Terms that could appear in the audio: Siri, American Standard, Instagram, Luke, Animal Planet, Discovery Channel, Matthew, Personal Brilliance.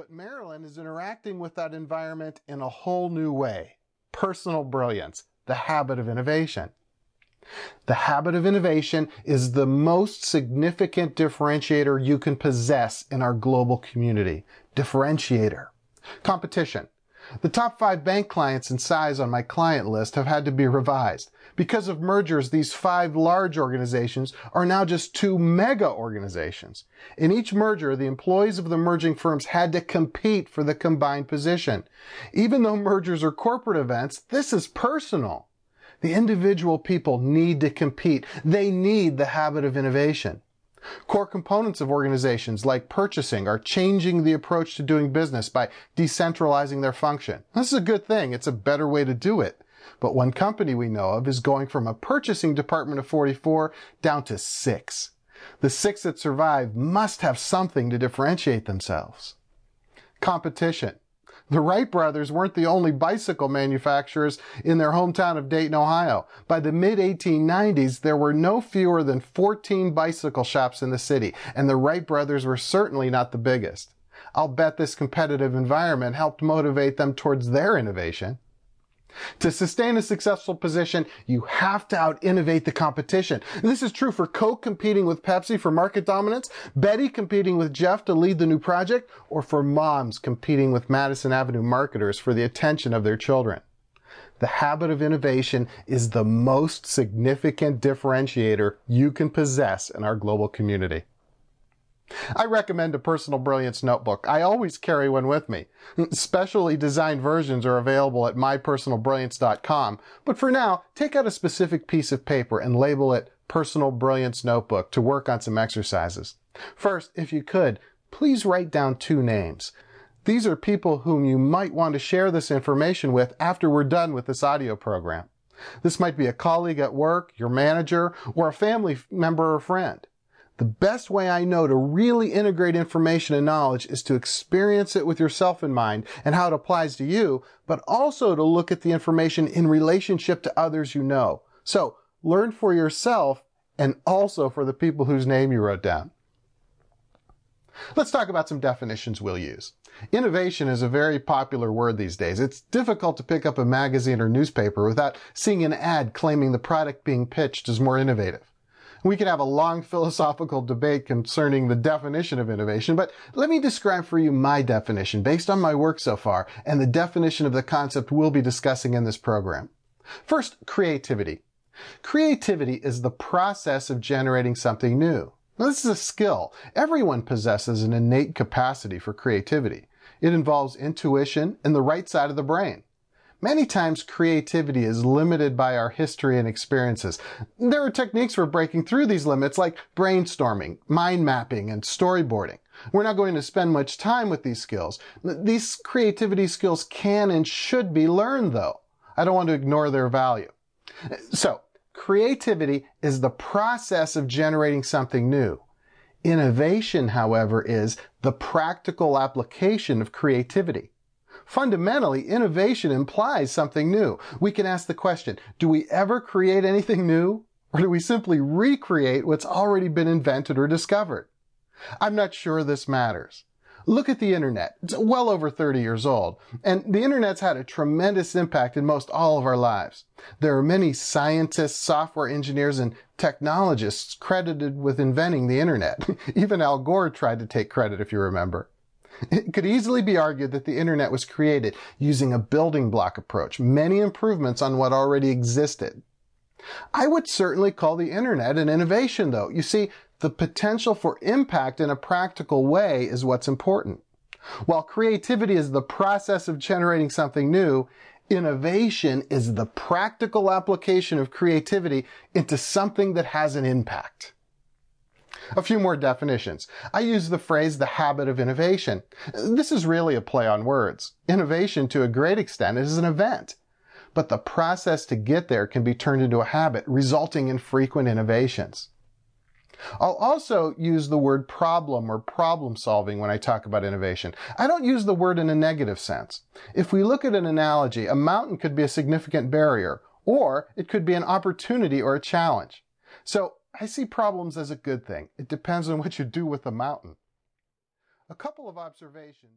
But Marilyn is interacting with that environment in a whole new way. Personal brilliance, the habit of innovation. The habit of innovation is the most significant differentiator you can possess in our global community. Differentiator. Competition. The top 5 bank clients in size on my client list have had to be revised. Because of mergers, these 5 large organizations are now just 2 mega organizations. In each merger, the employees of the merging firms had to compete for the combined position. Even though mergers are corporate events, this is personal. The individual people need to compete. They need the habit of innovation. Core components of organizations like purchasing are changing the approach to doing business by decentralizing their function. This is a good thing. It's a better way to do it. But one company we know of is going from a purchasing department of 44 down to 6. The 6 that survive must have something to differentiate themselves. Competition. The Wright brothers weren't the only bicycle manufacturers in their hometown of Dayton, Ohio. By the mid-1890s, there were no fewer than 14 bicycle shops in the city, and the Wright brothers were certainly not the biggest. I'll bet this competitive environment helped motivate them towards their innovation. To sustain a successful position, you have to out-innovate the competition. This is true for Coke competing with Pepsi for market dominance, Betty competing with Jeff to lead the new project, or for moms competing with Madison Avenue marketers for the attention of their children. The habit of innovation is the most significant differentiator you can possess in our global community. I recommend a Personal Brilliance notebook. I always carry one with me. Specially designed versions are available at mypersonalbrilliance.com, but for now, take out a specific piece of paper and label it Personal Brilliance Notebook to work on some exercises. First, if you could, please write down 2 names. These are people whom you might want to share this information with after we're done with this audio program. This might be a colleague at work, your manager, or a family member or friend. The best way I know to really integrate information and knowledge is to experience it with yourself in mind and how it applies to you, but also to look at the information in relationship to others you know. So learn for yourself and also for the people whose name you wrote down. Let's talk about some definitions we'll use. Innovation is a very popular word these days. It's difficult to pick up a magazine or newspaper without seeing an ad claiming the product being pitched is more innovative. We could have a long philosophical debate concerning the definition of innovation, but let me describe for you my definition based on my work so far and the definition of the concept we'll be discussing in this program. First, creativity. Creativity is the process of generating something new. Now, this is a skill. Everyone possesses an innate capacity for creativity. It involves intuition and the right side of the brain. Many times creativity is limited by our history and experiences. There are techniques for breaking through these limits like brainstorming, mind mapping, and storyboarding. We're not going to spend much time with these skills. These creativity skills can and should be learned though. I don't want to ignore their value. So, creativity is the process of generating something new. Innovation, however, is the practical application of creativity. Fundamentally, innovation implies something new. We can ask the question, do we ever create anything new? Or do we simply recreate what's already been invented or discovered? I'm not sure this matters. Look at the internet. It's well over 30 years old, and the internet's had a tremendous impact in most all of our lives. There are many scientists, software engineers, and technologists credited with inventing the internet. Even Al Gore tried to take credit, if you remember. It could easily be argued that the internet was created using a building block approach, many improvements on what already existed. I would certainly call the internet an innovation, though. You see, the potential for impact in a practical way is what's important. While creativity is the process of generating something new, innovation is the practical application of creativity into something that has an impact. A few more definitions. I use the phrase the habit of innovation. This is really a play on words. Innovation, to a great extent, is an event. But the process to get there can be turned into a habit, resulting in frequent innovations. I'll also use the word problem or problem solving when I talk about innovation. I don't use the word in a negative sense. If we look at an analogy, a mountain could be a significant barrier, or it could be an opportunity or a challenge. So, I see problems as a good thing. It depends on what you do with the mountain. A couple of observations.